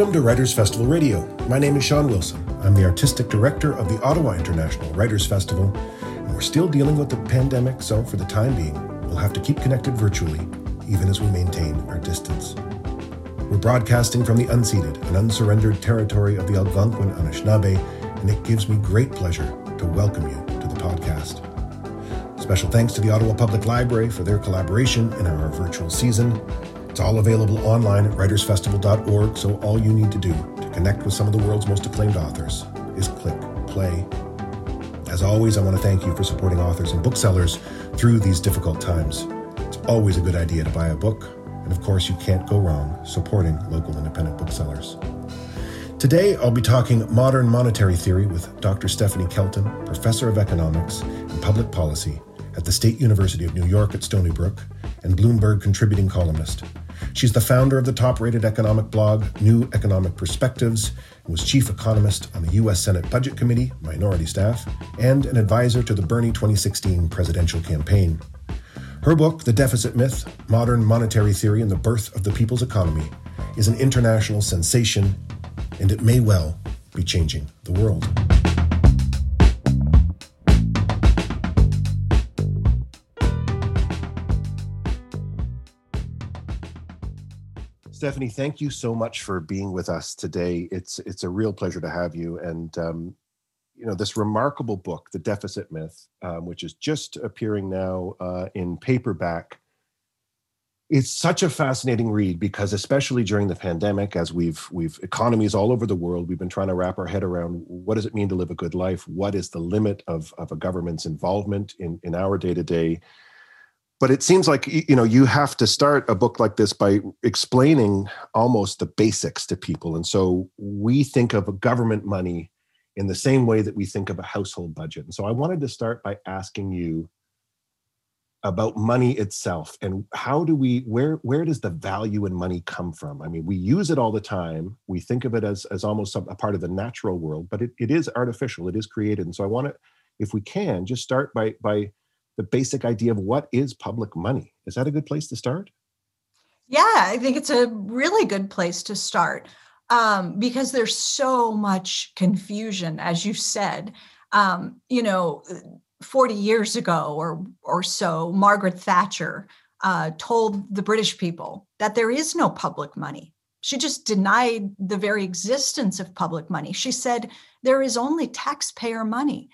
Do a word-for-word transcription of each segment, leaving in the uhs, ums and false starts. Welcome to Writers Festival Radio. My name is Sean Wilson. I'm the Artistic Director of the Ottawa International Writers' Festival, and we're still dealing with the pandemic, so for the time being, we'll have to keep connected virtually, even as we maintain our distance. We're broadcasting from the unceded and unsurrendered territory of the Algonquin Anishinaabe, and it gives me great pleasure to welcome you to the podcast. Special thanks to the Ottawa Public Library for their collaboration in our virtual season. It's all available online at writers festival dot org, so all you need to do to connect with some of the world's most acclaimed authors is click play. As always, I want to thank you for supporting authors and booksellers through these difficult times. It's always a good idea to buy a book, and of course, you can't go wrong supporting local independent booksellers. Today, I'll be talking modern monetary theory with Doctor Stephanie Kelton, professor of economics and public policy at the State University of New York at Stony Brook, and Bloomberg contributing columnist. She's the founder of the top-rated economic blog, New Economic Perspectives, and was chief economist on the U S Senate Budget Committee, minority staff, and an advisor to the Bernie twenty sixteen presidential campaign. Her book, The Deficit Myth: Modern Monetary Theory and the Birth of the People's Economy, is an international sensation, and it may well be changing the world. Stephanie, thank you so much for being with us today. It's it's a real pleasure to have you. And, um, you know, this remarkable book, The Deficit Myth, um, which is just appearing now uh, in paperback, it's such a fascinating read because especially during the pandemic, as we've, we've economies all over the world, we've been trying to wrap our head around what does it mean to live a good life? What is the limit of, of a government's involvement in, in our day-to-day? But it seems like, you know, you have to start a book like this by explaining almost the basics to people. And so we think of government money in the same way that we think of a household budget. And so I wanted to start by asking you about money itself and how do we, where where does the value in money come from? I mean, we use it all the time. We think of it as, as almost a part of the natural world, but it, it is artificial. It is created. And so I want to, if we can, just start by by the basic idea of what is public money. Is that a good place to start? Yeah, I think it's a really good place to start um, because there's so much confusion, as you said. Um, you know, forty years ago or, or so, Margaret Thatcher uh, told the British people that there is no public money. She just denied the very existence of public money. She said, there is only taxpayer money.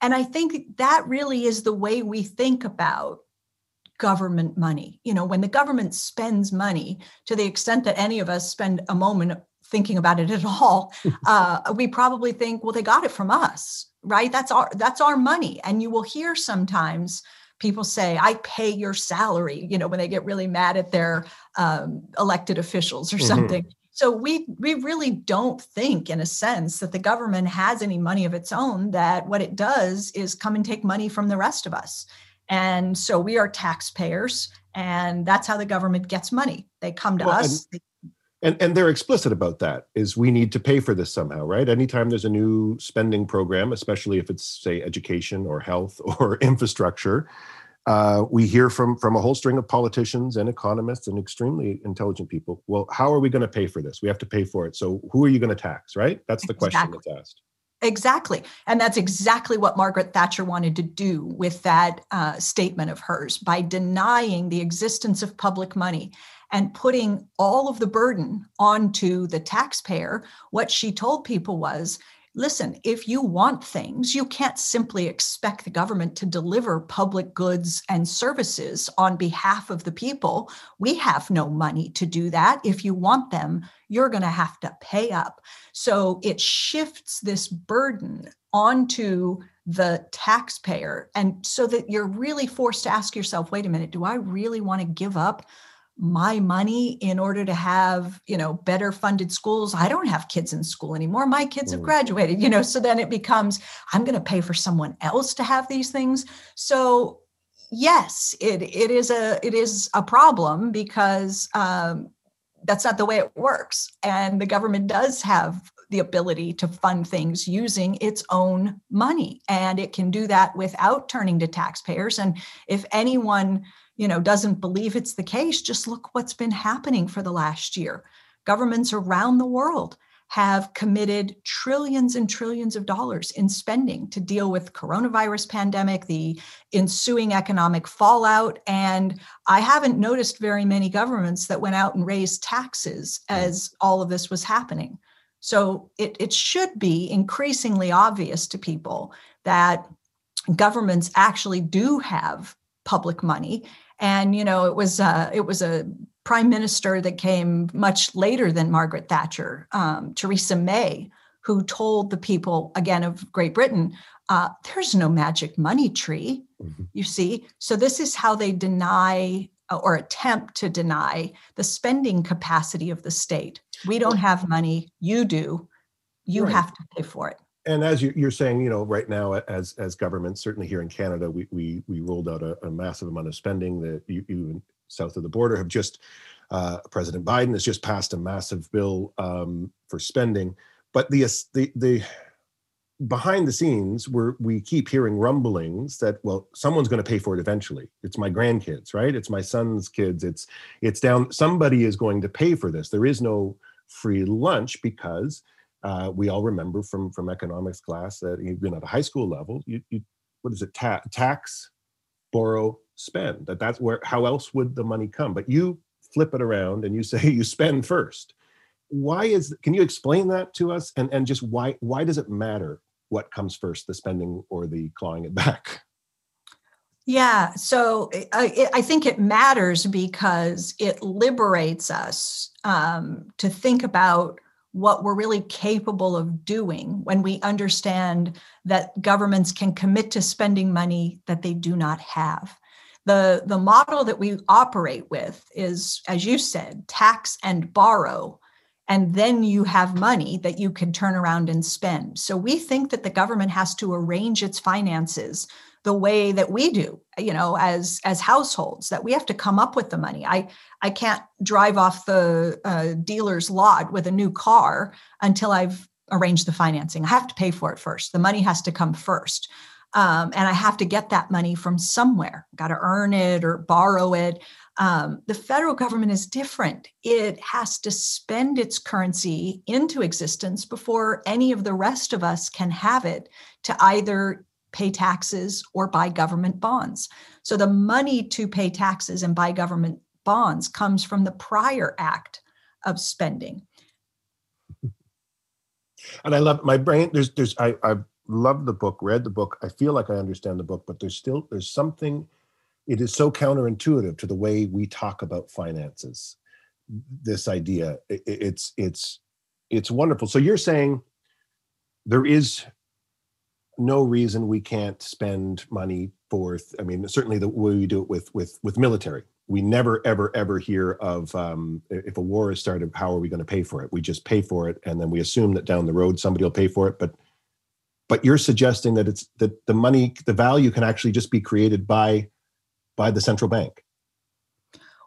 And I think that really is the way we think about government money. You know, when the government spends money, to the extent that any of us spend a moment thinking about it at all, uh, we probably think, well, they got it from us, right? That's our that's our money. And you will hear sometimes people say, I pay your salary, you know, when they get really mad at their um, elected officials or mm-hmm. something. So we we really don't think, in a sense, that the government has any money of its own, that what it does is come and take money from the rest of us. And so we are taxpayers, and that's how the government gets money. They come to well, us. And, and and they're explicit about that, is we need to pay for this somehow, right? Anytime there's a new spending program, especially if it's, say, education or health or infrastructure, Uh, we hear from, from a whole string of politicians and economists and extremely intelligent people, well, how are we going to pay for this? We have to pay for it. So who are you going to tax, right? That's the question that's asked. Exactly. And that's exactly what Margaret Thatcher wanted to do with that uh, statement of hers, by denying the existence of public money and putting all of the burden onto the taxpayer. What she told people was, listen, if you want things, you can't simply expect the government to deliver public goods and services on behalf of the people. We have no money to do that. If you want them, you're going to have to pay up. So it shifts this burden onto the taxpayer. And so that you're really forced to ask yourself, wait a minute, do I really want to give up my money in order to have, you know, better funded schools? I don't have kids in school anymore. My kids have graduated, you know, so then it becomes, I'm going to pay for someone else to have these things. So yes, it it is a it is a problem because um, that's not the way it works. And the government does have the ability to fund things using its own money. And it can do that without turning to taxpayers. And if anyone, you know, doesn't believe it's the case, just look what's been happening for the last year. Governments around the world have committed trillions and trillions of dollars in spending to deal with coronavirus pandemic, the ensuing economic fallout. And I haven't noticed very many governments that went out and raised taxes as all of this was happening. So it, it should be increasingly obvious to people that governments actually do have public money. And, you know, it was uh, it was a prime minister that came much later than Margaret Thatcher, um, Theresa May, who told the people, again, of Great Britain, uh, there's no magic money tree, mm-hmm. you see. So this is how they deny uh, or attempt to deny the spending capacity of the state. We don't have money. You do. You right. have to pay for it. And as you're saying, you know, right now, as as governments, certainly here in Canada, we we we rolled out a, a massive amount of spending that even south of the border have just, uh, President Biden has just passed a massive bill um, for spending. But the the the behind the scenes, we're, we keep hearing rumblings that, well, someone's going to pay for it eventually. It's my grandkids, right? It's my son's kids. It's it's down. Somebody is going to pay for this. There is no free lunch because. Uh, we all remember from, from economics class that even at a high school level, you, you what is it, Ta- tax, borrow, spend. That that's where, how else would the money come? But you flip it around and you say you spend first. Why is, can you explain that to us? And and just why why does it matter what comes first, the spending or the clawing it back? Yeah, so I, I think it matters because it liberates us um, to think about what we're really capable of doing when we understand that governments can commit to spending money that they do not have. The, the model that we operate with is, as you said, tax and borrow, and then you have money that you can turn around and spend. So we think that the government has to arrange its finances the way that we do, you know, as, as households, that we have to come up with the money. I, I can't drive off the uh, dealer's lot with a new car until I've arranged the financing. I have to pay for it first. The money has to come first. Um, and I have to get that money from somewhere. Got to earn it or borrow it. Um, the federal government is different. It has to spend its currency into existence before any of the rest of us can have it to either pay taxes or buy government bonds. So the money to pay taxes and buy government bonds comes from the prior act of spending. And I love my brain. There's, there's. I, I love the book. Read the book. I feel like I understand the book, but there's still there's something. It is so counterintuitive to the way we talk about finances. This idea. It, it's it's it's wonderful. So you're saying there is no reason we can't spend money for, I mean, certainly the way we do it with with with military. We never, ever, ever hear of um, if a war is started, how are we going to pay for it? We just pay for it. And then we assume that down the road, somebody will pay for it. But but you're suggesting that it's that the money, the value can actually just be created by by the central bank.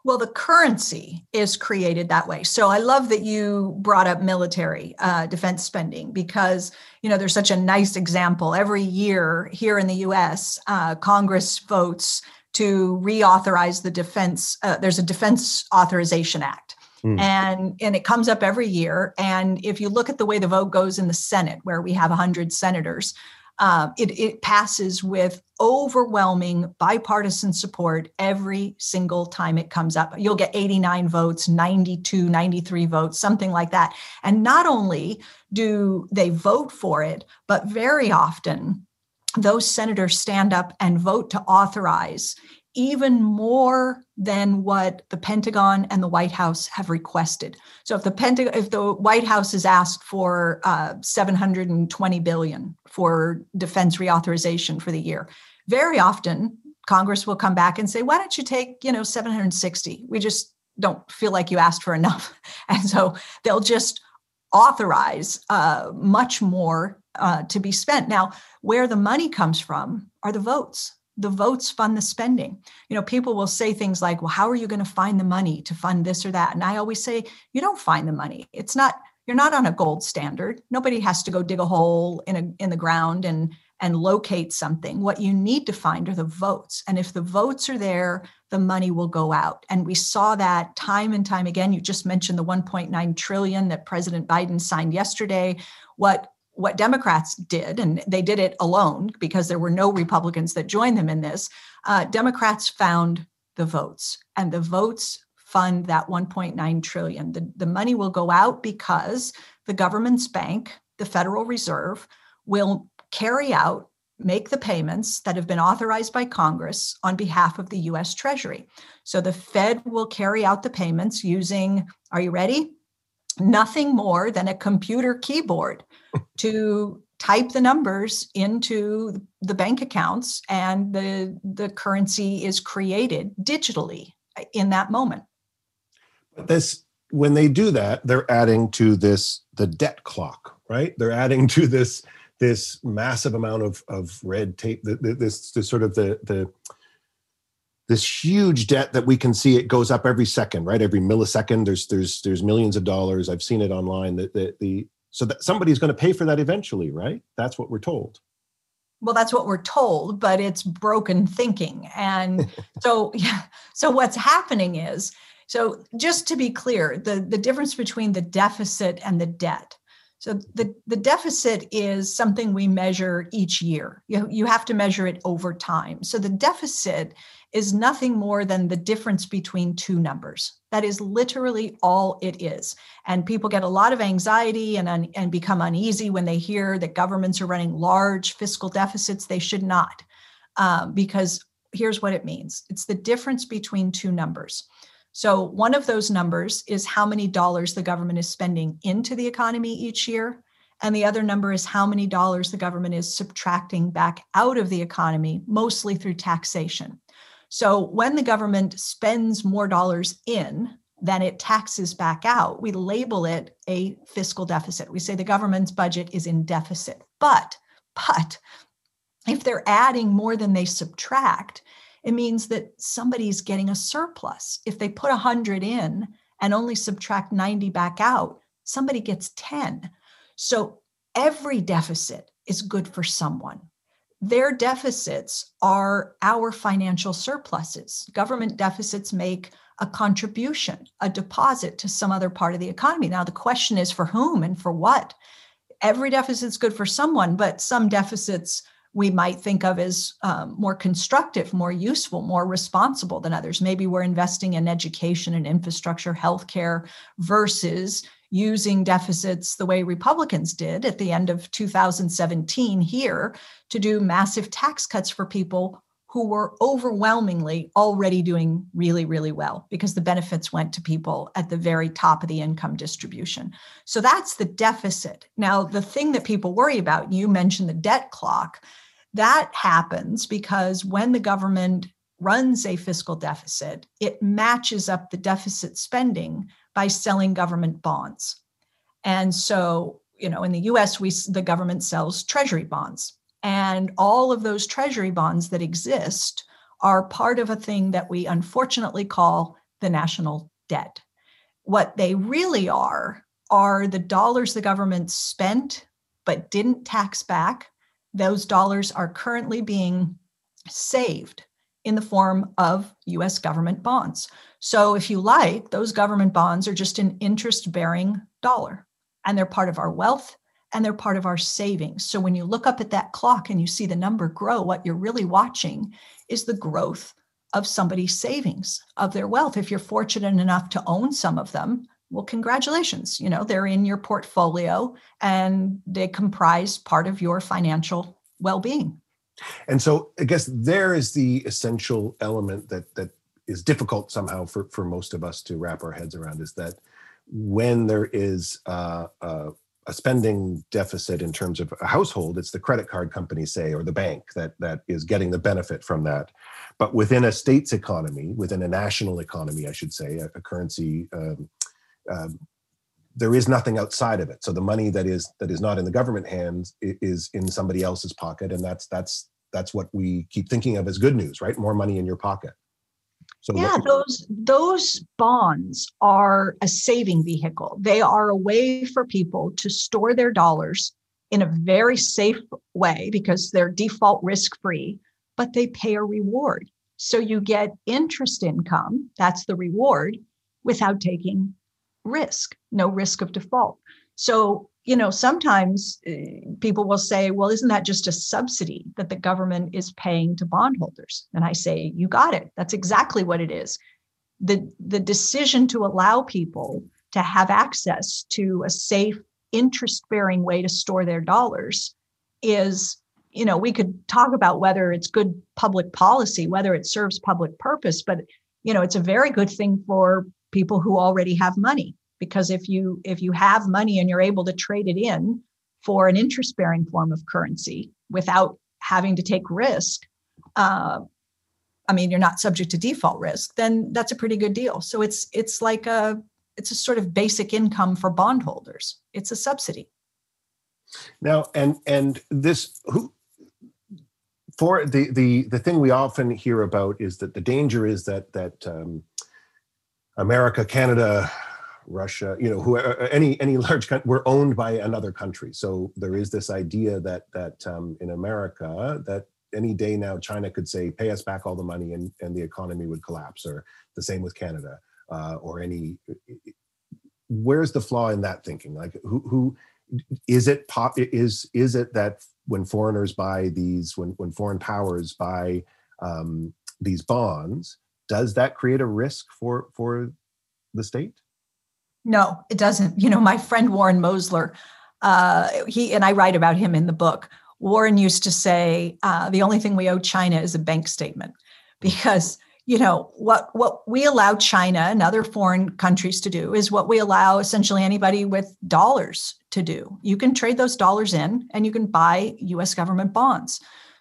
Well, the currency is created that way. So I love that you brought up military uh, defense spending because, you know, there's such a nice example. Every year here in the U S, uh, Congress votes to reauthorize the defense. Uh, there's a Defense Authorization Act. Mm. And, and it comes up every year. And if you look at the way the vote goes in the Senate, where we have one hundred senators, Uh, it, it passes with overwhelming bipartisan support every single time it comes up. You'll get eighty-nine votes, ninety-two, ninety-three votes, something like that. And not only do they vote for it, but very often those senators stand up and vote to authorize even more than what the Pentagon and the White House have requested. So if the Pentagon, if the White House has asked for uh, seven hundred twenty billion dollars for defense reauthorization for the year, very often Congress will come back and say, why don't you take, you know, seven hundred sixty? We just don't feel like you asked for enough. And so they'll just authorize uh, much more uh, to be spent. Now, where the money comes from are the votes. The votes fund the spending. You know, people will say things like, well, how are you going to find the money to fund this or that? And I always say, you don't find the money. It's not, you're not on a gold standard. Nobody has to go dig a hole in a in the ground and and locate something. What you need to find are the votes. And if the votes are there, the money will go out. And we saw that time and time again. You just mentioned the one point nine trillion dollars that President Biden signed yesterday. What What Democrats did, and they did it alone because there were no Republicans that joined them in this, uh, Democrats found the votes, and the votes fund that one point nine trillion dollars. The, the money will go out because the government's bank, the Federal Reserve, will carry out, make the payments that have been authorized by Congress on behalf of the U S Treasury. So the Fed will carry out the payments using, are you ready? Nothing more than a computer keyboard to type the numbers into the bank accounts, and the, the currency is created digitally in that moment. But this, when they do that, they're adding to this, the debt clock, right? They're adding to this, this massive amount of, of red tape, this, this sort of the, the, this huge debt that we can see. It goes up every second, right? Every millisecond, there's there's there's millions of dollars. I've seen it online. That the, the so that somebody's going to pay for that eventually, right? That's what we're told. Well, that's what we're told, but it's broken thinking. And so, yeah, so what's happening is, so just to be clear, the, the difference between the deficit and the debt. So the, the deficit is something we measure each year. You, you have to measure it over time. So the deficit is nothing more than the difference between two numbers. That is literally all it is. And people get a lot of anxiety and, un, and become uneasy when they hear that governments are running large fiscal deficits. They should not, um, because here's what it means. It's the difference between two numbers. So one of those numbers is how many dollars the government is spending into the economy each year. And the other number is how many dollars the government is subtracting back out of the economy, mostly through taxation. So when the government spends more dollars in than it taxes back out, we label it a fiscal deficit. We say the government's budget is in deficit. But, but if they're adding more than they subtract, it means that somebody's getting a surplus. If they put one hundred in and only subtract ninety back out, somebody gets ten. So every deficit is good for someone. Their deficits are our financial surpluses. Government deficits make a contribution, a deposit to some other part of the economy. Now, the question is for whom and for what? Every deficit's good for someone, but some deficits we might think of as um, more constructive, more useful, more responsible than others. Maybe we're investing in education and infrastructure, healthcare, versus using deficits the way Republicans did at the end of two thousand seventeen here to do massive tax cuts for people who were overwhelmingly already doing really, really well because the benefits went to people at the very top of the income distribution. So that's the deficit. Now, the thing that people worry about, you mentioned the debt clock, that happens because when the government runs a fiscal deficit, it matches up the deficit spending by selling government bonds. And so, you know, in the U S, we the government sells Treasury bonds. And all of those Treasury bonds that exist are part of a thing that we unfortunately call the national debt. What they really are, are the dollars the government spent but didn't tax back. Those dollars are currently being saved in the form of U S government bonds. So if you like, those government bonds are just an interest-bearing dollar, and they're part of our wealth, and they're part of our savings. So when you look up at that clock and you see the number grow, what you're really watching is the growth of somebody's savings, of their wealth. If you're fortunate enough to own some of them, well, congratulations, you know, they're in your portfolio, and they comprise part of your financial well-being. And so I guess there is the essential element that that is difficult somehow for, for most of us to wrap our heads around, is that when there is uh, uh, a spending deficit in terms of a household, it's the credit card company, say, or the bank that that is getting the benefit from that. But within a state's economy, within a national economy, I should say, a, a currency, um, um, there is nothing outside of it. So the money that is that is not in the government hands is in somebody else's pocket, and that's that's that's what we keep thinking of as good news, right? More money in your pocket. So yeah, those those bonds are a saving vehicle. They are a way for people to store their dollars in a very safe way because they're default risk-free, but they pay a reward. So you get interest income, that's the reward, without taking risk, no risk of default. So, you know, sometimes people will say, well, isn't that just a subsidy that the government is paying to bondholders? And I say, you got it. That's exactly what it is. The, the decision to allow people to have access to a safe, interest-bearing way to store their dollars is, you know, we could talk about whether it's good public policy, whether it serves public purpose, but, you know, it's a very good thing for people who already have money, because if you if you have money and you're able to trade it in for an interest-bearing form of currency without having to take risk, uh, I mean, you're not subject to default risk, then that's a pretty good deal. So it's it's like a It's a sort of basic income for bondholders. It's a subsidy. Now, and and this who for the the the thing we often hear about is that the danger is that that um, America, Canada, Russia, you know, who any any large country, we're owned by another country. So there is this idea that that um, in America that any day now China could say, pay us back all the money, and and the economy would collapse, or the same with Canada. Uh, or any, where's the flaw in that thinking? Like, who, who is it? Pop, is is it that when foreigners buy these, when when foreign powers buy um, these bonds, does that create a risk for for the state? No, it doesn't. You know, my friend Warren Mosler, uh, he and I write about him in the book. Warren used to say, uh, "The only thing we owe China is a bank statement," because, you know, what, what we allow China and other foreign countries to do is what we allow essentially anybody with dollars to do. You can trade those dollars in and you can buy U S government bonds.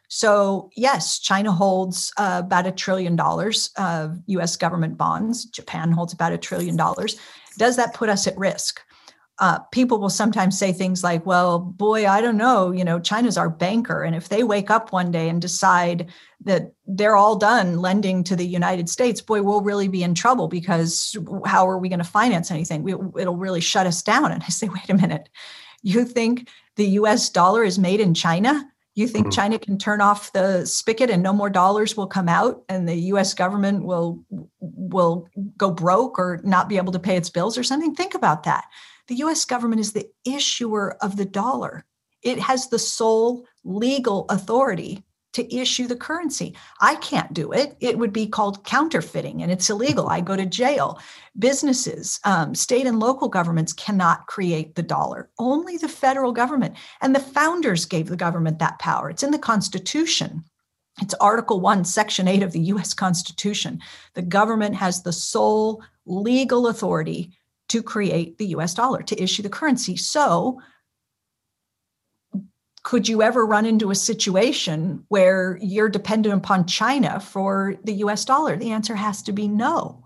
So yes, China holds uh, about a trillion dollars of U S government bonds. Japan holds about a trillion dollars. Does that put us at risk? Uh, people will sometimes say things like, well, boy, I don't know, you know, China's our banker. And if they wake up one day and decide that they're all done lending to the United States, boy, we'll really be in trouble, because how are we going to finance anything? We, it'll really shut us down. And I say, wait a minute, you think the U S dollar is made in China? You think mm-hmm. China can turn off the spigot and no more dollars will come out and the U S government will, will go broke or not be able to pay its bills or something? Think about that. The U S government is the issuer of the dollar. It has the sole legal authority to issue the currency. I can't do it. It would be called counterfeiting, and it's illegal. I go to jail. Businesses, um, state and local governments cannot create the dollar. Only the federal government. And the founders gave the government that power. It's in the Constitution. It's Article one, Section eight of the U S Constitution. The government has the sole legal authority to create the U S dollar, to issue the currency. So could you ever run into a situation where you're dependent upon China for the U S dollar? The answer has to be no.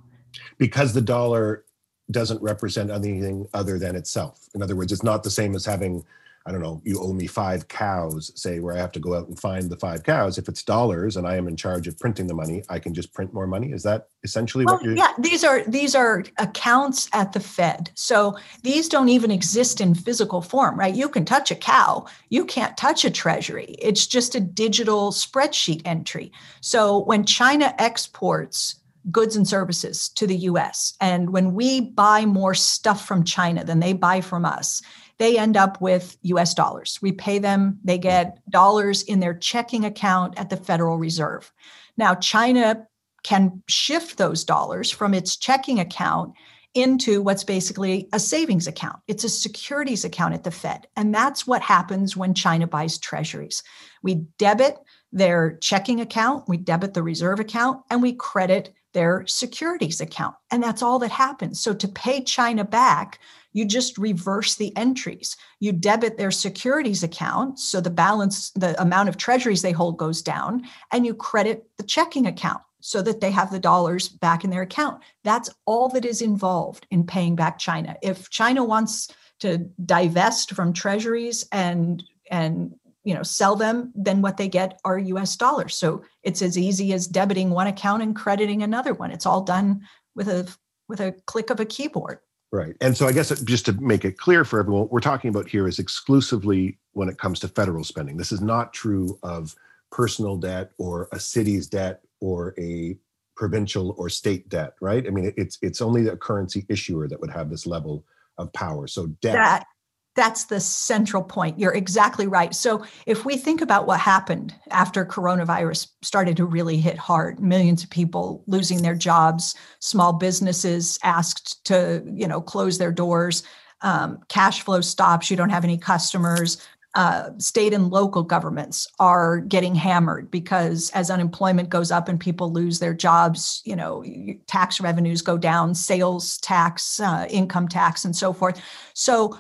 Because the dollar doesn't represent anything other than itself. In other words, it's not the same as having, I don't know, you owe me five cows, say, where I have to go out and find the five cows. If it's dollars and I am in charge of printing the money, I can just print more money. Is that essentially well, what you're... Yeah, these are these are accounts at the Fed. So these don't even exist in physical form, right? You can touch a cow. You can't touch a treasury. It's just a digital spreadsheet entry. So when China exports goods and services to the U S, and when we buy more stuff from China than they buy from us, they end up with U S dollars. We pay them, they get dollars in their checking account at the Federal Reserve. Now, China can shift those dollars from its checking account into what's basically a savings account. It's a securities account at the Fed. And that's what happens when China buys treasuries. We debit their checking account, we debit the reserve account, and we credit their securities account. And that's all that happens. So to pay China back, you just reverse the entries. You debit their securities account, so the balance, the amount of treasuries they hold goes down, and you credit the checking account so that they have the dollars back in their account. That's all that is involved in paying back China. If China wants to divest from treasuries and, and you know, sell them, then what they get are U S dollars. So it's as easy as debiting one account and crediting another one. It's all done with a with a click of a keyboard. Right. And so I guess it, just to make it clear for everyone, what we're talking about here is exclusively when it comes to federal spending. This is not true of personal debt or a city's debt or a provincial or state debt, right? I mean, it's it's only a currency issuer that would have this level of power. So debt. That, that's the central point. You're exactly right. So if we think about what happened after coronavirus started to really hit hard, millions of people losing their jobs, small businesses asked to, you know, close their doors, um, cash flow stops, you don't have any customers. Uh, state and local governments are getting hammered because as unemployment goes up and people lose their jobs, you know, tax revenues go down, sales tax, uh, income tax, and so forth. So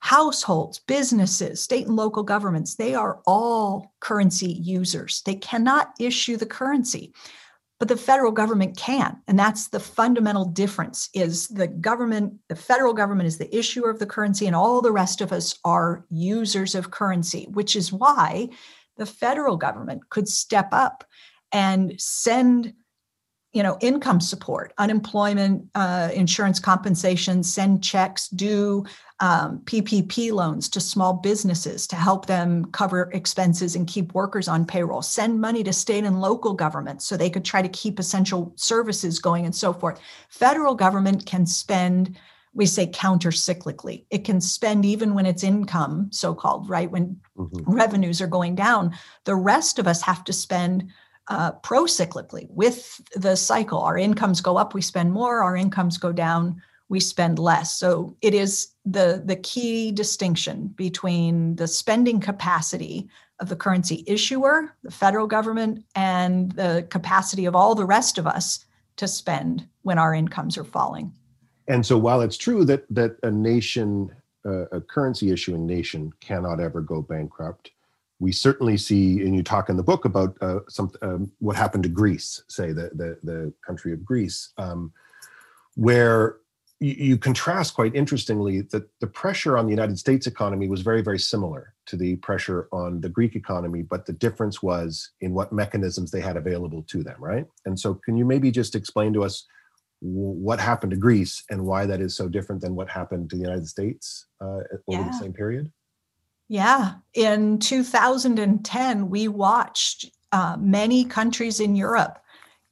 households, businesses, state and local governments, they are all currency users. They cannot issue the currency, but the federal government can. And that's the fundamental difference is the government, the federal government is the issuer of the currency and all the rest of us are users of currency, which is why the federal government could step up and send, you know, income support, unemployment, uh, insurance compensation, send checks, do um, P P P loans to small businesses to help them cover expenses and keep workers on payroll, send money to state and local governments so they could try to keep essential services going and so forth. Federal government can spend, we say counter-cyclically. It can spend even when its income, so-called, right, when mm-hmm. revenues are going down. The rest of us have to spend Uh, pro-cyclically with the cycle. Our incomes go up, we spend more. Our incomes go down, we spend less. So it is the, the key distinction between the spending capacity of the currency issuer, the federal government, and the capacity of all the rest of us to spend when our incomes are falling. And so while it's true that that a nation, uh, a currency issuing nation cannot ever go bankrupt, we certainly see, and you talk in the book about uh, some, um, what happened to Greece, say the the, the country of Greece, um, where you, you contrast quite interestingly that the pressure on the United States economy was very, very similar to the pressure on the Greek economy, but the difference was in what mechanisms they had available to them, right? And so can you maybe just explain to us w- what happened to Greece and why that is so different than what happened to the United States uh, yeah. over the same period? Yeah. In two thousand ten, we watched uh, many countries in Europe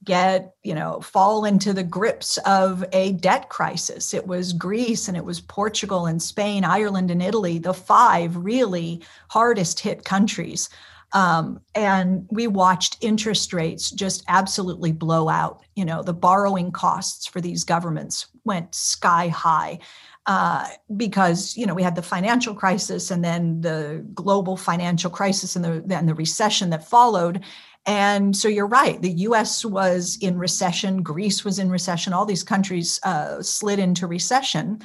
get, you know, fall into the grips of a debt crisis. It was Greece and it was Portugal and Spain, Ireland and Italy, the five really hardest hit countries. Um, and we watched interest rates just absolutely blow out. You know, the borrowing costs for these governments went sky high. Uh, because, you know, we had the financial crisis and then the global financial crisis and the, and the recession that followed. And so you're right. The U S was in recession. Greece was in recession. All these countries uh, slid into recession.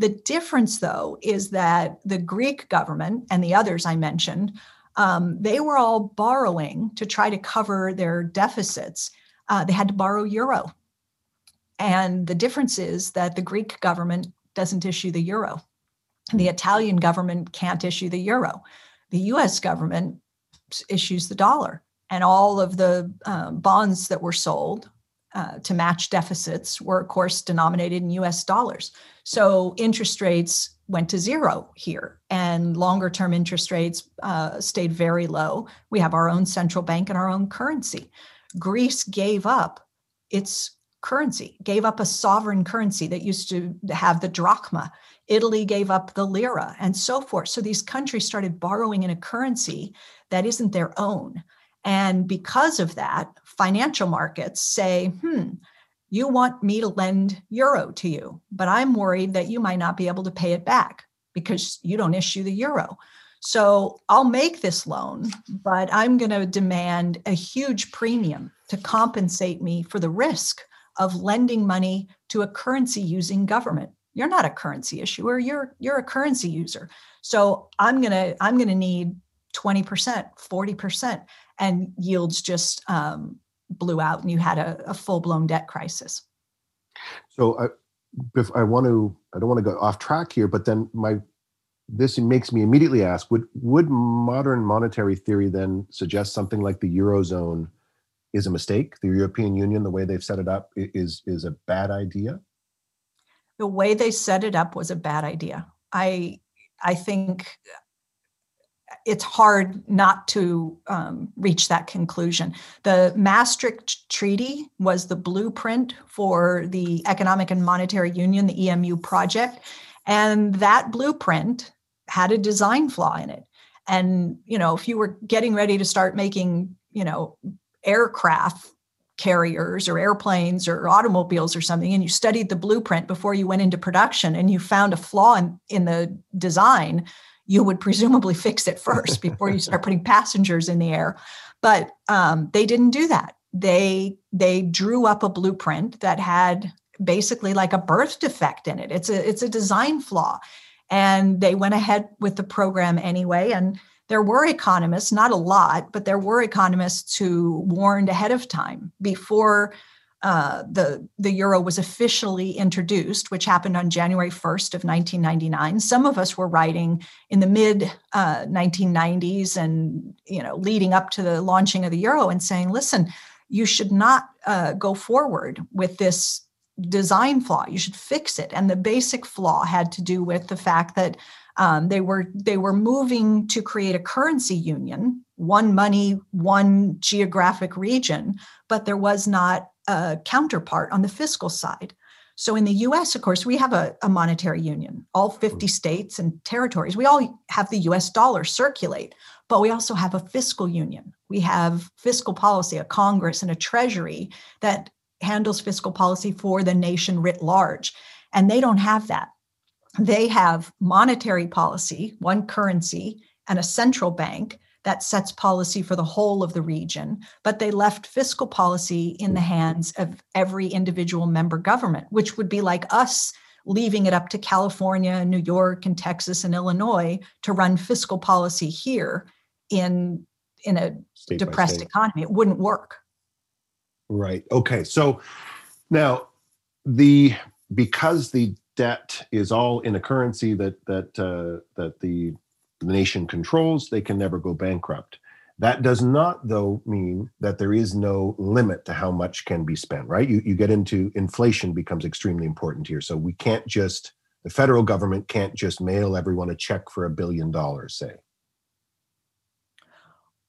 The difference, though, is that the Greek government and the others I mentioned, um, they were all borrowing to try to cover their deficits. Uh, they had to borrow euro. And the difference is that the Greek government doesn't issue the euro. The Italian government can't issue the euro. The U S government issues the dollar. And all of the uh, bonds that were sold uh, to match deficits were, of course, denominated in U S dollars. So interest rates went to zero here. And longer-term interest rates uh, stayed very low. We have our own central bank and our own currency. Greece gave up its currency, gave up a sovereign currency that used to have the drachma. Italy gave up the lira and so forth. So these countries started borrowing in a currency that isn't their own. And because of that, financial markets say, hmm, you want me to lend euro to you, but I'm worried that you might not be able to pay it back because you don't issue the euro. So I'll make this loan, but I'm going to demand a huge premium to compensate me for the risk of lending money to a currency-using government. You're not a currency issuer, you're, you're a currency user. So I'm gonna, I'm gonna need twenty percent, forty percent, and yields just um, blew out and you had a, a full-blown debt crisis. So I, if I want to, I don't want to go off track here, but then my this makes me immediately ask, would, would modern monetary theory then suggest something like the Eurozone is a mistake? The European Union, the way they've set it up, is, is a bad idea? the way they set it up was a bad idea. I I think it's hard not to um, reach that conclusion. The Maastricht Treaty was the blueprint for the Economic and Monetary Union, the E M U project, and that blueprint had a design flaw in it. And, you know, if you were getting ready to start making, you know, aircraft carriers or airplanes or automobiles or something, and you studied the blueprint before you went into production and you found a flaw in, in the design, you would presumably fix it first before you start putting passengers in the air. But um, they didn't do that. They they drew up a blueprint that had basically like a birth defect in it. It's a it's a design flaw. And they went ahead with the program anyway. And there were economists, not a lot, but there were economists who warned ahead of time before uh, the, the euro was officially introduced, which happened on January first of nineteen ninety-nine. Some of us were writing in the mid uh, nineteen nineties and, you know, leading up to the launching of the euro and saying, listen, you should not uh, go forward with this design flaw. You should fix it. And the basic flaw had to do with the fact that um, they were they were moving to create a currency union, one money, one geographic region, but there was not a counterpart on the fiscal side. So in the U S, of course, we have a, a monetary union, all fifty states and territories. We all have the U S dollar circulate, but we also have a fiscal union. We have fiscal policy, a Congress and a Treasury that handles fiscal policy for the nation writ large. And they don't have that. They have monetary policy, one currency, and a central bank that sets policy for the whole of the region. But they left fiscal policy in the hands of every individual member government, which would be like us leaving it up to California, and New York, and Texas, and Illinois to run fiscal policy here in, in a depressed economy. It wouldn't work. Right. Okay. So now the because the debt is all in a currency that that uh, that the, the nation controls, they can never go bankrupt. That does not, though, mean that there is no limit to how much can be spent. Right. You you get into inflation becomes extremely important here. So we can't just the federal government can't just mail everyone a check for a billion dollars, say.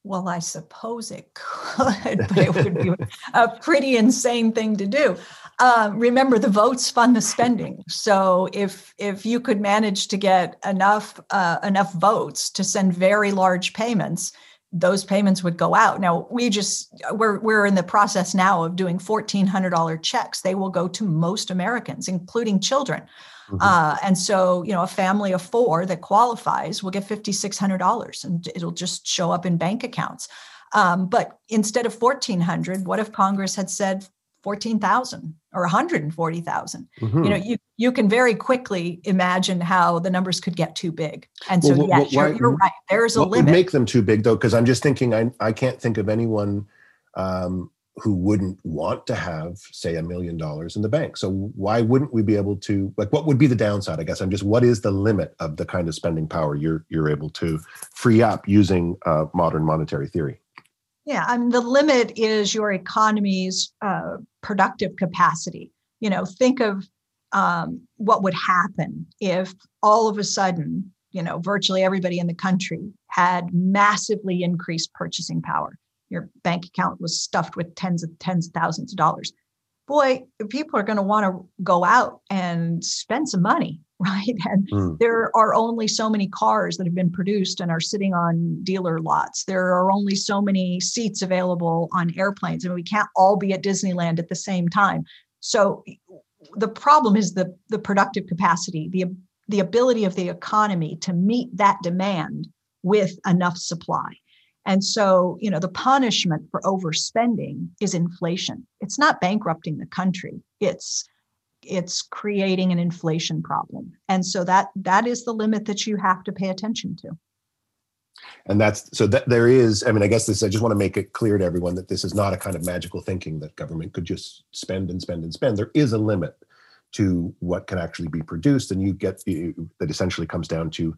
Well, I suppose it could, but it would be a pretty insane thing to do. Uh, remember, the votes fund the spending. So if if you could manage to get enough uh, enough votes to send very large payments, those payments would go out. Now, we just we're we're in the process now of doing fourteen hundred dollars checks. They will go to most Americans, including children. Mm-hmm. Uh, and so, you know, a family of four that qualifies will get five thousand six hundred dollars and it'll just show up in bank accounts. Um, but instead of fourteen hundred dollars, what if Congress had said fourteen thousand dollars or one hundred forty thousand dollars? Mm-hmm. You know, you, you can very quickly imagine how the numbers could get too big. And so, well, yeah, well, sure, why, you're right. There's a what limit. Would make them too big, though, because I'm just thinking I, I can't think of anyone um, who wouldn't want to have, say, a million dollars in the bank. So why wouldn't we be able to, like, what would be the downside? I guess I'm just, what is the limit of the kind of spending power you're you're able to free up using uh, modern monetary theory? Yeah, I mean, the limit is your economy's uh, productive capacity. You know, think of um, what would happen if all of a sudden, you know, virtually everybody in the country had massively increased purchasing power. Your bank account was stuffed with tens of tens of thousands of dollars. Boy, people are going to want to go out and spend some money, right? And mm. there are only so many cars that have been produced and are sitting on dealer lots. There are only so many seats available on airplanes, and we can't all be at Disneyland at the same time. So the problem is the, the productive capacity, the, the ability of the economy to meet that demand with enough supply. And so, you know, the punishment for overspending is inflation. It's not bankrupting the country. It's it's creating an inflation problem. And so that that is the limit that you have to pay attention to. And that's so that there is, I mean, I guess this, I just want to make it clear to everyone that this is not a kind of magical thinking that government could just spend and spend and spend. There is a limit to what can actually be produced. And you get that essentially comes down to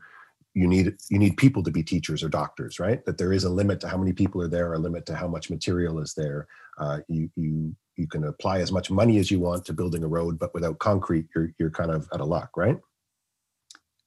You need you need people to be teachers or doctors, right? That there is a limit to how many people are there, a limit to how much material is there. Uh, you you you can apply as much money as you want to building a road, but without concrete, you're you're kind of out of luck, right?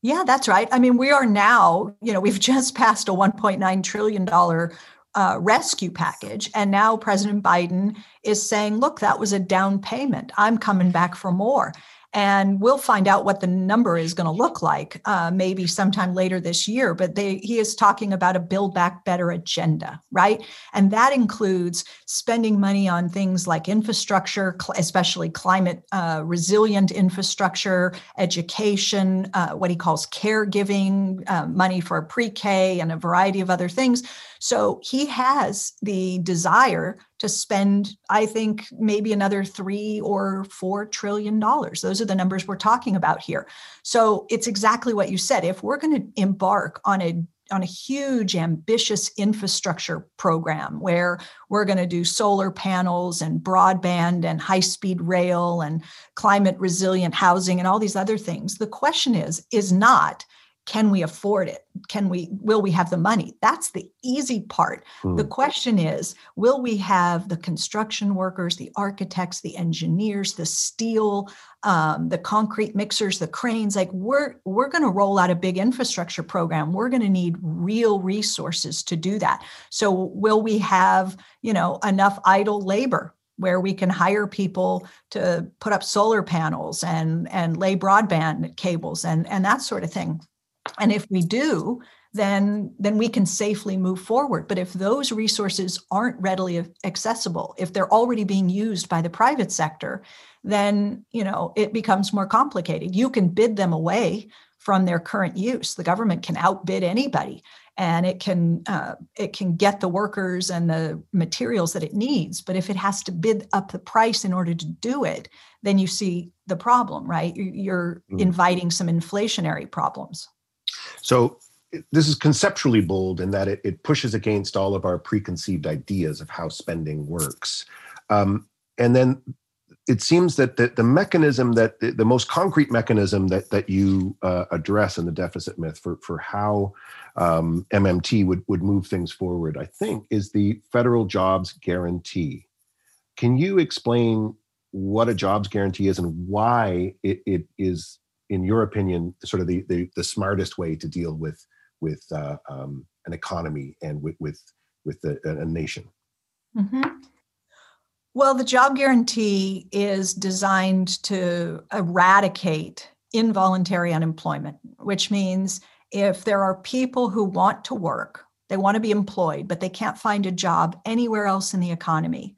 Yeah, that's right. I mean, we are now, you know, we've just passed a one point nine trillion dollars uh, rescue package. And now President Biden is saying, look, that was a down payment. I'm coming back for more. And we'll find out what the number is going to look like uh, maybe sometime later this year. But they, he is talking about a Build Back Better agenda, right? And that includes spending money on things like infrastructure, cl- especially climate uh, resilient infrastructure, education, uh, what he calls caregiving, uh, money for pre-K and a variety of other things. So he has the desire to spend, I think, maybe another three or four trillion dollars. Those are the numbers we're talking about here. So it's exactly what you said. If we're going to embark on a on a huge, ambitious infrastructure program where we're going to do solar panels and broadband and high-speed rail and climate-resilient housing and all these other things, the question is, is not, can we afford it? Can we, will we have the money? That's the easy part. Mm. The question is, will we have the construction workers, the architects, the engineers, the steel, um, the concrete mixers, the cranes? Like we're, we're going to roll out a big infrastructure program. We're going to need real resources to do that. So will we have, you know, enough idle labor where we can hire people to put up solar panels and, and lay broadband cables and, and that sort of thing? And if we do, then, then we can safely move forward. But if those resources aren't readily accessible, if they're already being used by the private sector, then, you know, it becomes more complicated. You can bid them away from their current use. The government can outbid anybody, and it can uh, it can get the workers and the materials that it needs. But if it has to bid up the price in order to do it, then you see the problem, right? You're mm. inviting some inflationary problems. So this is conceptually bold in that it, it pushes against all of our preconceived ideas of how spending works. Um, and then it seems that the, the mechanism that the, the most concrete mechanism that that you uh, address in the deficit myth for, for how um, M M T would, would move things forward, I think, is the federal jobs guarantee. Can you explain what a jobs guarantee is and why it, it is, in your opinion, sort of the, the, the smartest way to deal with with uh, um, an economy and with with, with a, a nation? Mm-hmm. Well, the job guarantee is designed to eradicate involuntary unemployment, which means if there are people who want to work, they want to be employed, but they can't find a job anywhere else in the economy,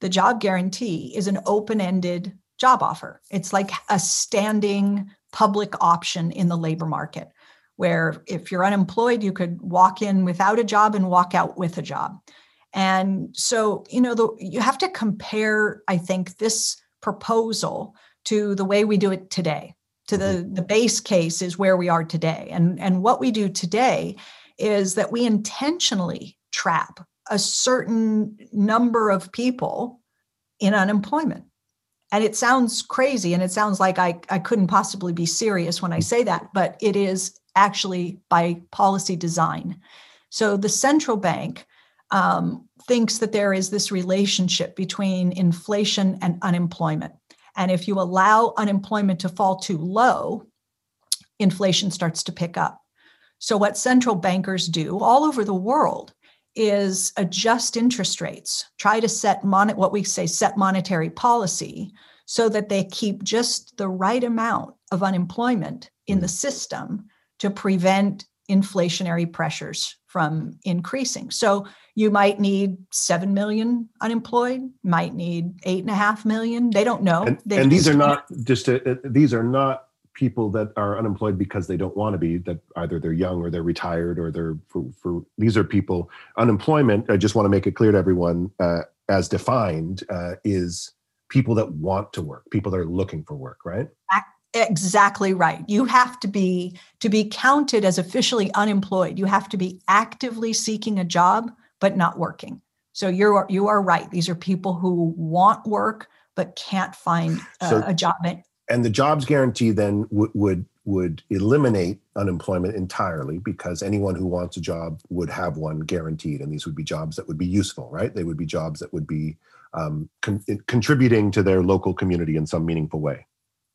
the job guarantee is an open-ended job offer. It's like a standing public option in the labor market, where if you're unemployed, you could walk in without a job and walk out with a job. And so, you know, the, you have to compare, I think, this proposal to the way we do it today, to the, the base case is where we are today. And, and what we do today is that we intentionally trap a certain number of people in unemployment. And it sounds crazy, and it sounds like I, I couldn't possibly be serious when I say that, but it is actually by policy design. So the central bank um, thinks that there is this relationship between inflation and unemployment. And if you allow unemployment to fall too low, inflation starts to pick up. So what central bankers do all over the world is adjust interest rates, try to set mon- what we say set monetary policy so that they keep just the right amount of unemployment in the system to prevent inflationary pressures from increasing. So you might need seven million unemployed, might need eight and a half million. They don't know. And, and these are not just, a, these are not people that are unemployed because they don't want to be, that either they're young or they're retired or they're for, for these are people. Unemployment, I just want to make it clear to everyone, uh, as defined, uh, is people that want to work, people that are looking for work, right? Exactly right. You have to be, to be counted as officially unemployed, you have to be actively seeking a job, but not working. So you're, you are right. These are people who want work, but can't find uh, so- a job. And the jobs guarantee then would, would would eliminate unemployment entirely, because anyone who wants a job would have one guaranteed. And these would be jobs that would be useful, right? They would be jobs that would be um, con- contributing to their local community in some meaningful way.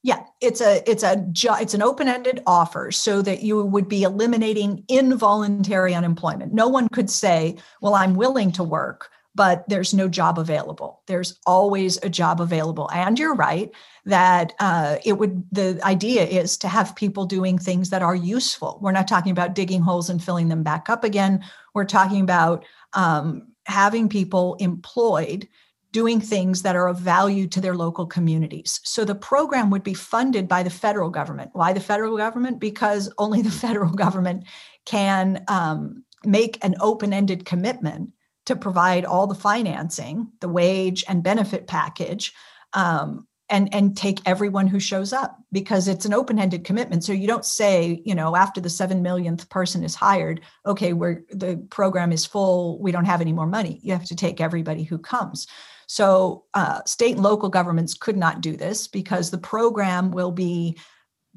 Yeah, it's a it's a it's an open-ended offer, so that you would be eliminating involuntary unemployment. No one could say, well, I'm willing to work, but there's no job available. There's always a job available. And you're right that uh, it would. The idea is to have people doing things that are useful. We're not talking about digging holes and filling them back up again. We're talking about um, having people employed, doing things that are of value to their local communities. So the program would be funded by the federal government. Why the federal government? Because only the federal government can um, make an open-ended commitment to provide all the financing, the wage and benefit package, um, and, and take everyone who shows up, because it's an open-ended commitment. So you don't say, you know, after the seven millionth person is hired, okay, we're, the program is full, we don't have any more money. You have to take everybody who comes. So uh, state and local governments could not do this, because the program will be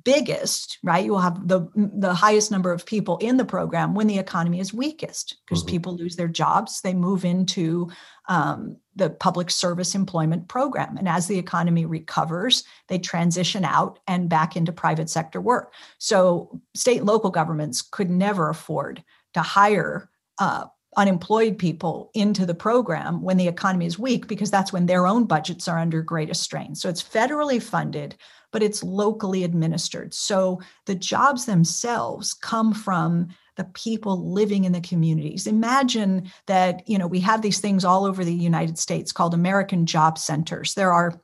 biggest, right? You will have the the highest number of people in the program when the economy is weakest, because mm-hmm. people lose their jobs, they move into um, the public service employment program. And as the economy recovers, they transition out and back into private sector work. So state and local governments could never afford to hire uh, unemployed people into the program when the economy is weak, because that's when their own budgets are under greatest strain. So it's federally funded, but it's locally administered. So the jobs themselves come from the people living in the communities. Imagine that, you know, we have these things all over the United States called American Job Centers. There are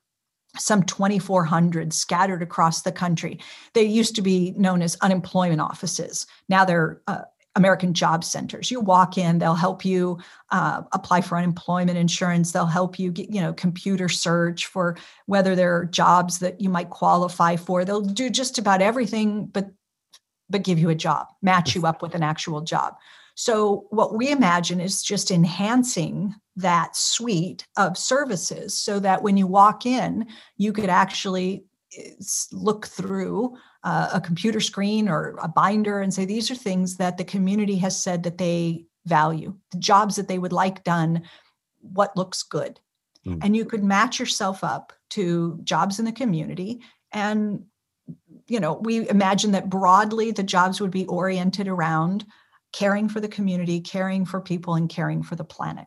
some twenty-four hundred scattered across the country. They used to be known as unemployment offices. Now they're uh, American Job Centers. You walk in, they'll help you uh, apply for unemployment insurance. They'll help you get, you know, computer search for whether there are jobs that you might qualify for. They'll do just about everything, but, but give you a job, match you up with an actual job. So what we imagine is just enhancing that suite of services so that when you walk in, you could actually look through uh, a computer screen or a binder and say, these are things that the community has said that they value, the jobs that they would like done, what looks good. Mm. And you could match yourself up to jobs in the community. And, you know, we imagine that broadly the jobs would be oriented around caring for the community, caring for people, and caring for the planet.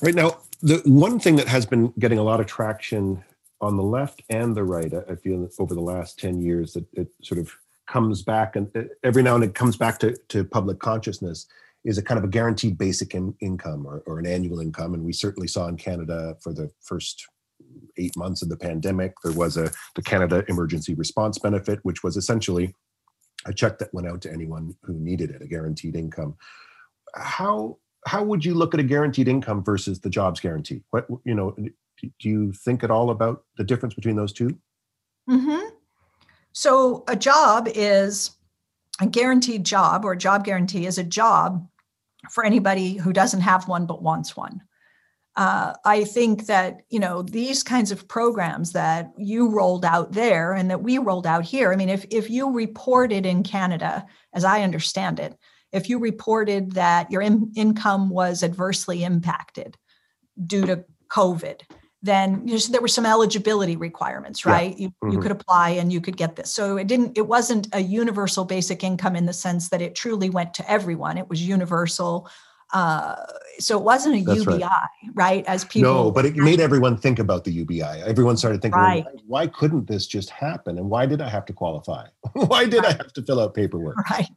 Right now, the one thing that has been getting a lot of traction on the left and the right, I feel over the last ten years that it sort of comes back, and every now and it comes back to, to public consciousness, is a kind of a guaranteed basic in, income or, or an annual income. And we certainly saw in Canada for the first eight months of the pandemic, there was a the Canada Emergency Response Benefit, which was essentially a check that went out to anyone who needed it, a guaranteed income. How how would you look at a guaranteed income versus the jobs guarantee? What you know. Do you think at all about the difference between those two? Mm-hmm. So a job is a guaranteed job, or a job guarantee is a job for anybody who doesn't have one but wants one. Uh, I think that, you know, these kinds of programs that you rolled out there and that we rolled out here, I mean, if if you reported in Canada, as I understand it, if you reported that your in- income was adversely impacted due to COVID, then there were some eligibility requirements, right? Yeah. You, mm-hmm. you could apply and you could get this. So it didn't, it wasn't a universal basic income in the sense that it truly went to everyone. It was universal. Uh, so it wasn't a That's U B I, right. right? As people. No, but it made everyone think about the U B I. Everyone started thinking, right. well, why couldn't this just happen? And why did I have to qualify? Why did right. I have to fill out paperwork? Right.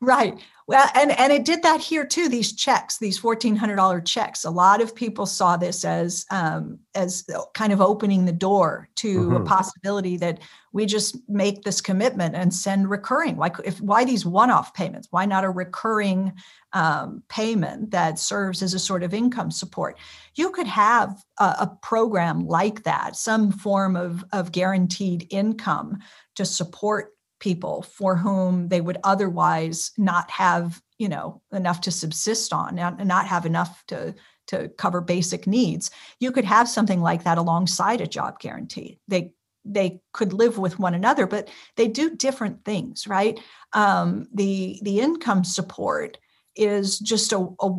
Right. Well, and, and it did that here too. These checks, these fourteen hundred dollars checks, a lot of people saw this as um, as kind of opening the door to mm-hmm. a possibility that we just make this commitment and send recurring. Why if why these one-off payments? Why not a recurring um, payment that serves as a sort of income support? You could have a, a program like that, some form of of guaranteed income to support people for whom they would otherwise not have, you know, enough to subsist on and not have enough to, to cover basic needs. You could have something like that alongside a job guarantee. They they could live with one another, but they do different things, right? Um, the the income support is just a, a,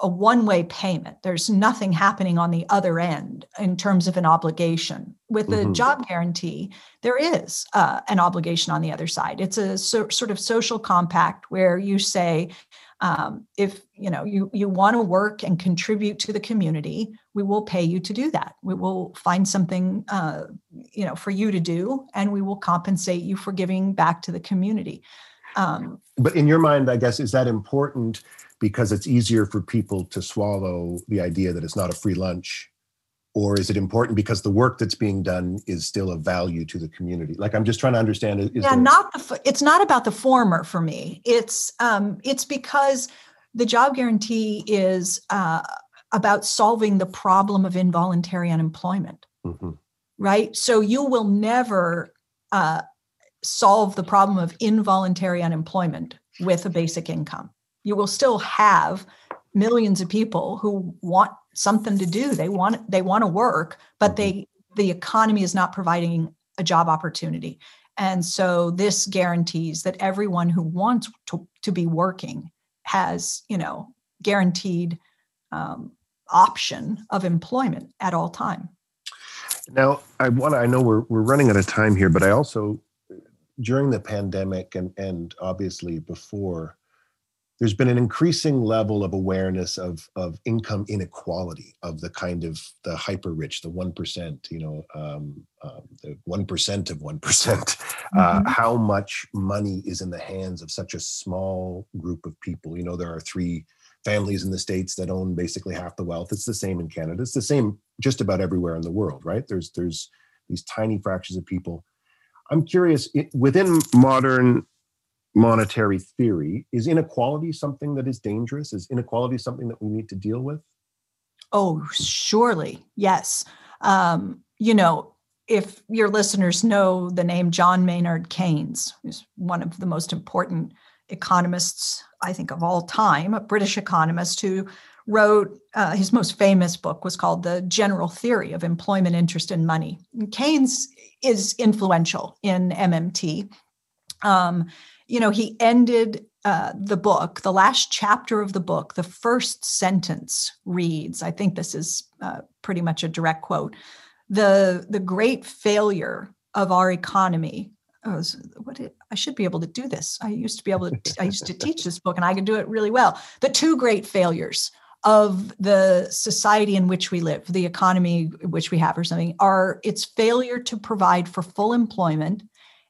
a one-way payment. There's nothing happening on the other end in terms of an obligation. With a mm-hmm. job guarantee, there is uh, an obligation on the other side. It's a so, sort of social compact where you say, um, if you know you you want to work and contribute to the community, we will pay you to do that. We will find something uh, you know for you to do, and we will compensate you for giving back to the community. Um, but in your mind, I guess, is that important because it's easier for people to swallow the idea that it's not a free lunch? Or is it important because the work that's being done is still of value to the community? Like, I'm just trying to understand. Is yeah, there... not the, it's not about the former for me. It's um, it's because the job guarantee is uh, about solving the problem of involuntary unemployment, mm-hmm. right? So you will never uh, solve the problem of involuntary unemployment with a basic income. You will still have millions of people who want something to do. They want they want to work, but they the economy is not providing a job opportunity. And so this guarantees that everyone who wants to, to be working has, you know, guaranteed um, option of employment at all time. Now, I want to, I know we're we're running out of time here, but I also, during the pandemic and and obviously before, there's been an increasing level of awareness of, of income inequality, of the kind of the hyper-rich, the one percent, you know, um, um, the one percent of one percent, mm-hmm. uh, how much money is in the hands of such a small group of people. You know, there are three families in the States that own basically half the wealth. It's the same in Canada. It's the same just about everywhere in the world, right? There's, there's these tiny fractions of people. I'm curious, it, within modern monetary theory, is inequality something that is dangerous? Is inequality something that we need to deal with? Oh, surely, yes. Um, you know, if your listeners know the name John Maynard Keynes, who's one of the most important economists, I think, of all time, a British economist who wrote, uh, his most famous book was called The General Theory of Employment, Interest, and Money. And Keynes is influential in M M T. Um, You know, he ended uh, the book, the last chapter of the book, the first sentence reads, I think this is uh, pretty much a direct quote, the, the great failure of our economy. Oh, what did, I should be able to do this. I used to be able to, I used to teach this book and I could do it really well. The two great failures of the society in which we live, the economy which we have or something, are its failure to provide for full employment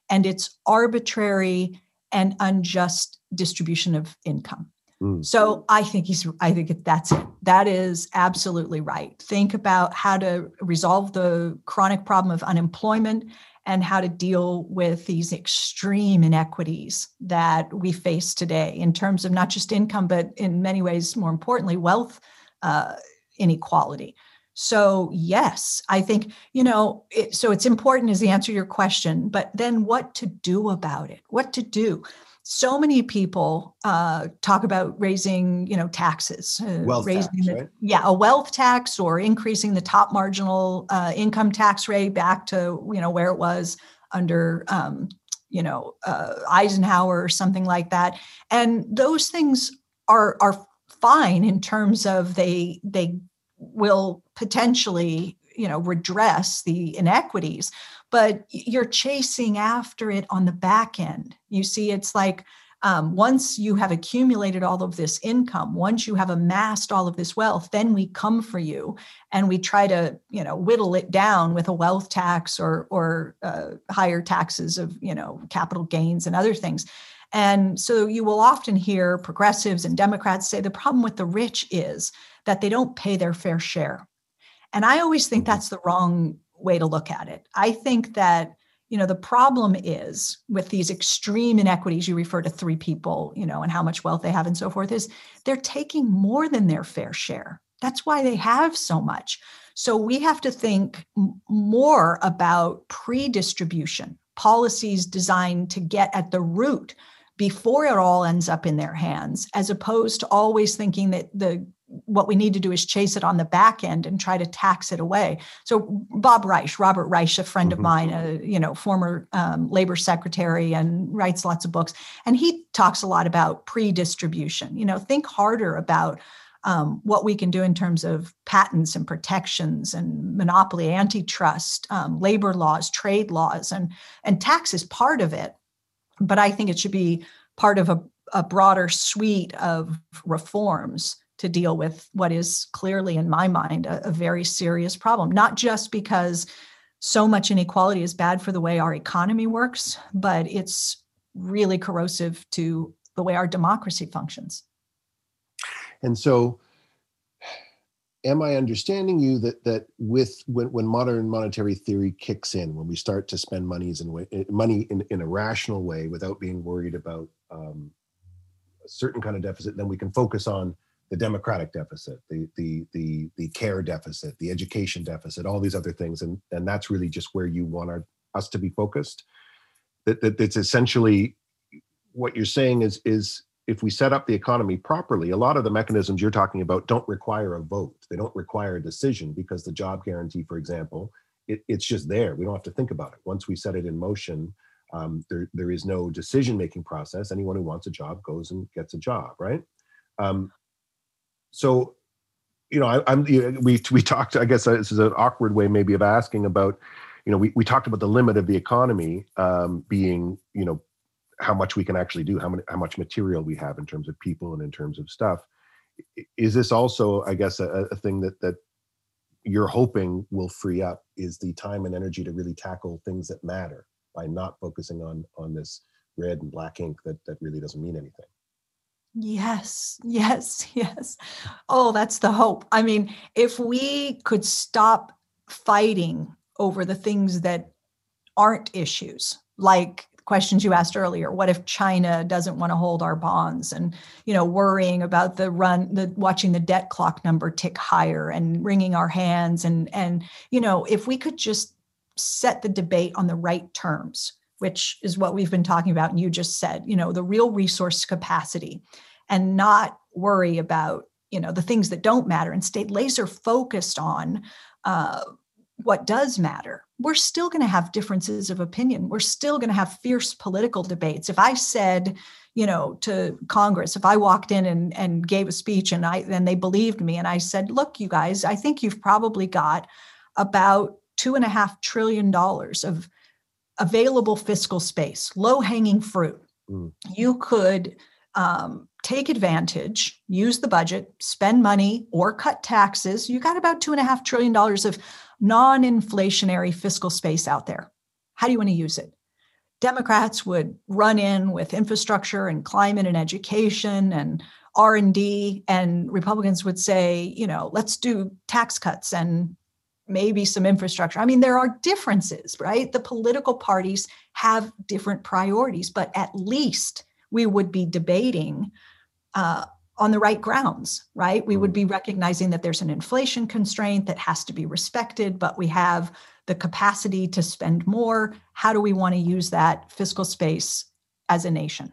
and its arbitrary and unjust distribution of income. Mm. So I think he's, I think that's it. That is absolutely right. Think about how to resolve the chronic problem of unemployment and how to deal with these extreme inequities that we face today in terms of not just income, but in many ways, more importantly, wealth uh, inequality. So yes, I think, you know, it, so it's important is the answer to your question, but then what to do about it, what to do. So many people uh, talk about raising, you know, taxes, uh, wealth raising tax, the, right? yeah, a wealth tax or increasing the top marginal uh, income tax rate back to, you know, where it was under, um, you know, uh, Eisenhower or something like that. And those things are, are fine in terms of they, they will potentially, you know, redress the inequities, but you're chasing after it on the back end. You see, it's like um, once you have accumulated all of this income, once you have amassed all of this wealth, then we come for you and we try to, you know, whittle it down with a wealth tax or or uh, higher taxes of, you know, capital gains and other things. And so you will often hear progressives and Democrats say the problem with the rich is that they don't pay their fair share. And I always think that's the wrong way to look at it. I think that, you know, the problem is with these extreme inequities, you refer to three people, you know, and how much wealth they have and so forth, is they're taking more than their fair share. That's why they have so much. So we have to think more about pre-distribution, policies designed to get at the root before it all ends up in their hands, as opposed to always thinking that the what we need to do is chase it on the back end and try to tax it away. So Bob Reich, Robert Reich, a friend mm-hmm. of mine, a, you know, former um, labor secretary and writes lots of books. And he talks a lot about pre-distribution, you know, think harder about Um, what we can do in terms of patents and protections and monopoly, antitrust, um, labor laws, trade laws, and, and tax is part of it. But I think it should be part of a, a broader suite of reforms to deal with what is clearly, in my mind, a, a very serious problem, not just because so much inequality is bad for the way our economy works, but it's really corrosive to the way our democracy functions. And so, am I understanding you that that with when, when modern monetary theory kicks in, when we start to spend monies in way, money in, in a rational way without being worried about um, a certain kind of deficit, then we can focus on the democratic deficit, the the the the care deficit, the education deficit, all these other things, and and that's really just where you want our, us to be focused. That that it's essentially what you're saying is is. If we set up the economy properly, a lot of the mechanisms you're talking about don't require a vote. They don't require a decision because the job guarantee, for example, it, it's just there. We don't have to think about it. Once we set it in motion, um, there, there is no decision-making process. Anyone who wants a job goes and gets a job, right? Um, so, you know, I, I'm, you know, we we talked, I guess this is an awkward way maybe of asking about, you know, we, we talked about the limit of the economy um, being, you know, how much we can actually do, how many, how much material we have in terms of people and in terms of stuff. Is this also, I guess, a, a thing that that you're hoping will free up is the time and energy to really tackle things that matter by not focusing on on this red and black ink that that really doesn't mean anything? Yes, yes, yes. Oh, that's the hope. I mean, if we could stop fighting over the things that aren't issues, like questions you asked earlier. What if China doesn't want to hold our bonds and, you know, worrying about the run, the watching the debt clock number tick higher and wringing our hands. And, and, you know, if we could just set the debate on the right terms, which is what we've been talking about. And you just said, you know, the real resource capacity and not worry about, you know, the things that don't matter and stay laser focused on, uh, what does matter. We're still going to have differences of opinion. We're still going to have fierce political debates. If I said, you know, to Congress, if I walked in and, and gave a speech and I then they believed me and I said, look, you guys, I think you've probably got about two and a half trillion dollars of available fiscal space, low hanging fruit. Mm. You could um, take advantage, use the budget, spend money or cut taxes. You got about two and a half trillion dollars of non-inflationary fiscal space out there. How do you want to use it? Democrats would run in with infrastructure and climate and education and R and D, and Republicans would say, you know, let's do tax cuts and maybe some infrastructure. I mean, there are differences, right? The political parties have different priorities, but at least we would be debating uh, on the right grounds, right? We would be recognizing that there's an inflation constraint that has to be respected, but we have the capacity to spend more. How do we want to use that fiscal space as a nation?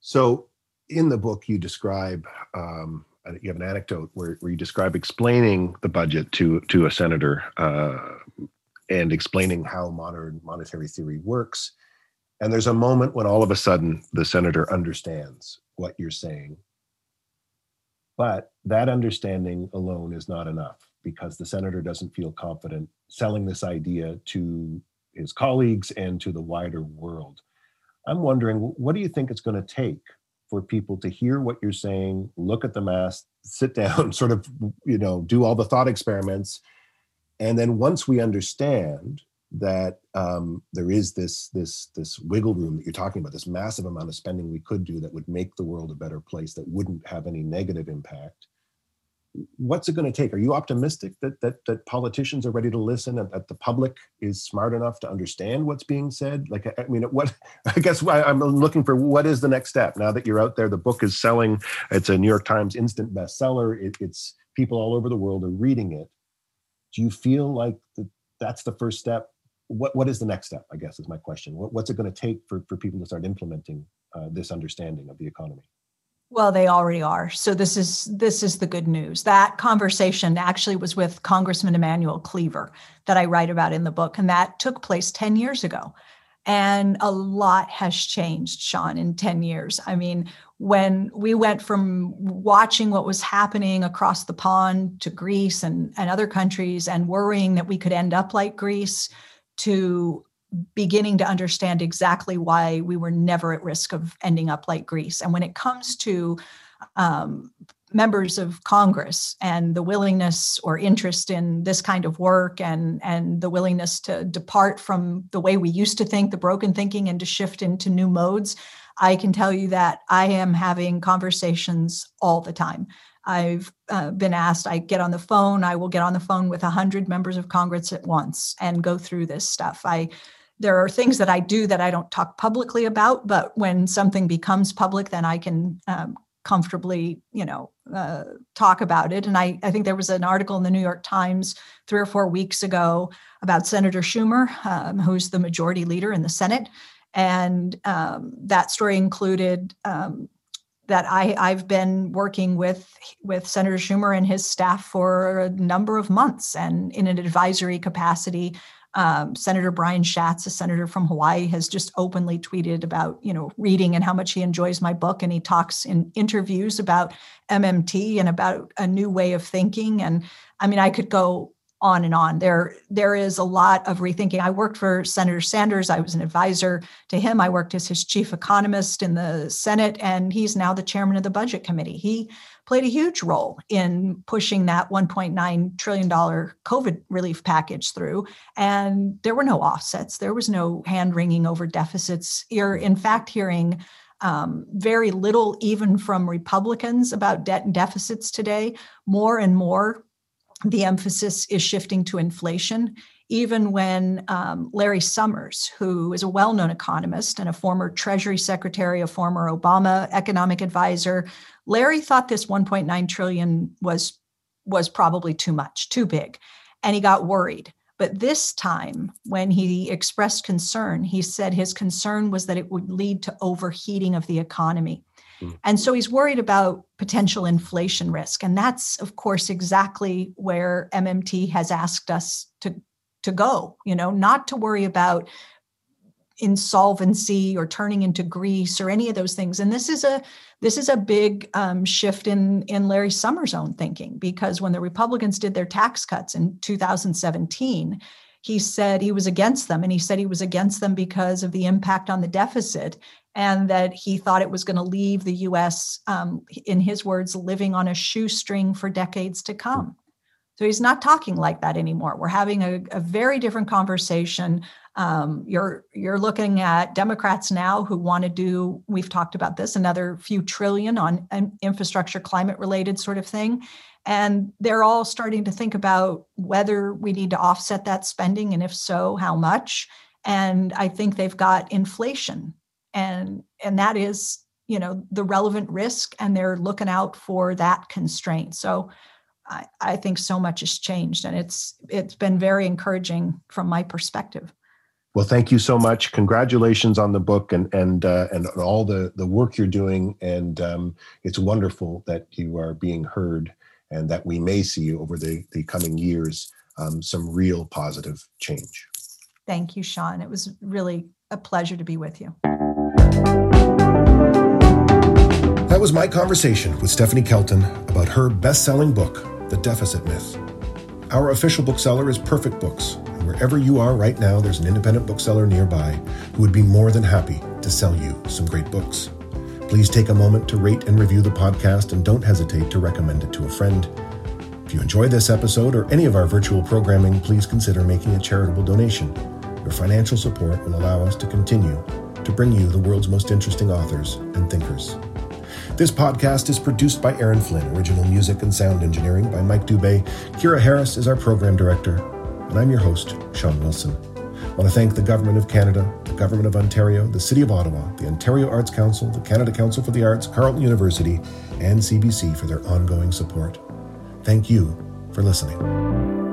So in the book, you describe, um, you have an anecdote where, where you describe explaining the budget to, to a senator uh, and explaining how modern monetary theory works. And there's a moment when all of a sudden the senator understands what you're saying. But that understanding alone is not enough because the senator doesn't feel confident selling this idea to his colleagues and to the wider world. I'm wondering, what do you think it's going to take for people to hear what you're saying, look at the math, sit down, sort of, you know, do all the thought experiments. And then once we understand that um, there is this this this wiggle room that you're talking about, this massive amount of spending we could do that would make the world a better place, that wouldn't have any negative impact. What's it going to take? Are you optimistic that that that politicians are ready to listen and that the public is smart enough to understand what's being said? Like, I, I mean, what? I guess I'm looking for what is the next step now that you're out there. The book is selling; it's a New York Times instant bestseller. It, it's people all over the world are reading it. Do you feel like the, that's the first step? What what is the next step, I guess, is my question. What, what's it going to take for, for people to start implementing uh, this understanding of the economy? Well, they already are. So this is this is the good news. That conversation actually was with Congressman Emanuel Cleaver that I write about in the book, and that took place ten years ago. And a lot has changed, Sean, in ten years. I mean, when we went from watching what was happening across the pond to Greece and, and other countries and worrying that we could end up like Greece to beginning to understand exactly why we were never at risk of ending up like Greece. And when it comes to um, members of Congress and the willingness or interest in this kind of work and, and the willingness to depart from the way we used to think, the broken thinking, and to shift into new modes, I can tell you that I am having conversations all the time. I've uh, been asked, I get on the phone, I will get on the phone with one hundred members of Congress at once and go through this stuff. I There are things that I do that I don't talk publicly about, but when something becomes public, then I can um, comfortably, you know, uh, talk about it. And I, I think there was an article in the New York Times three or four weeks ago about Senator Schumer, um, who's the majority leader in the Senate. And um, that story included um, that I, I've been working with, with Senator Schumer and his staff for a number of months and in an advisory capacity. Um, Senator Brian Schatz, a senator from Hawaii, has just openly tweeted about, you know, reading and how much he enjoys my book. And he talks in interviews about M M T and about a new way of thinking. And I mean, I could go on and on. There, there is a lot of rethinking. I worked for Senator Sanders. I was an advisor to him. I worked as his chief economist in the Senate, and he's now the chairman of the Budget Committee. He played a huge role in pushing that one point nine trillion dollars COVID relief package through. And there were no offsets. There was no hand-wringing over deficits. You're, in fact, hearing Um, very little, even from Republicans, about debt and deficits today. More and more, the emphasis is shifting to inflation. Even when um, Larry Summers, who is a well-known economist and a former Treasury Secretary, a former Obama economic advisor, Larry thought this one point nine trillion dollars was, was probably too much, too big, and he got worried. But this time, when he expressed concern, he said his concern was that it would lead to overheating of the economy. Mm. And so he's worried about potential inflation risk. And that's, of course, exactly where M M T has asked us to, to go, you know, not to worry about insolvency or turning into Greece or any of those things. And this is a this is a big um, shift in in Larry Summers' own thinking, because when the Republicans did their tax cuts in two thousand seventeen, he said he was against them, and he said he was against them because of the impact on the deficit, and that he thought it was going to leave the U S, um, in his words, living on a shoestring for decades to come. So he's not talking like that anymore. We're having a, a very different conversation. Um, you're you're looking at Democrats now who want to do, we've talked about this, another few trillion on infrastructure, climate-related sort of thing. And they're all starting to think about whether we need to offset that spending, and if so, how much. And I think they've got inflation. And, and that is, you know, the relevant risk, and they're looking out for that constraint. So I, I think so much has changed, and it's it's been very encouraging from my perspective. Well, thank you so much. Congratulations on the book and and uh, and all the, the work you're doing. And um, it's wonderful that you are being heard, and that we may see over the, the coming years um, some real positive change. Thank you, Sean. It was really a pleasure to be with you. That was my conversation with Stephanie Kelton about her best-selling book, The Deficit Myth. Our official bookseller is Perfect Books, and wherever you are right now, there's an independent bookseller nearby who would be more than happy to sell you some great books. Please take a moment to rate and review the podcast, and don't hesitate to recommend it to a friend. If you enjoy this episode or any of our virtual programming, please consider making a charitable donation. Your financial support will allow us to continue to bring you the world's most interesting authors and thinkers. This podcast is produced by Aaron Flynn, original music and sound engineering by Mike Dubé. Kira Harris is our program director, and I'm your host, Sean Wilson. I want to thank the Government of Canada, the Government of Ontario, the City of Ottawa, the Ontario Arts Council, the Canada Council for the Arts, Carleton University, and C B C for their ongoing support. Thank you for listening.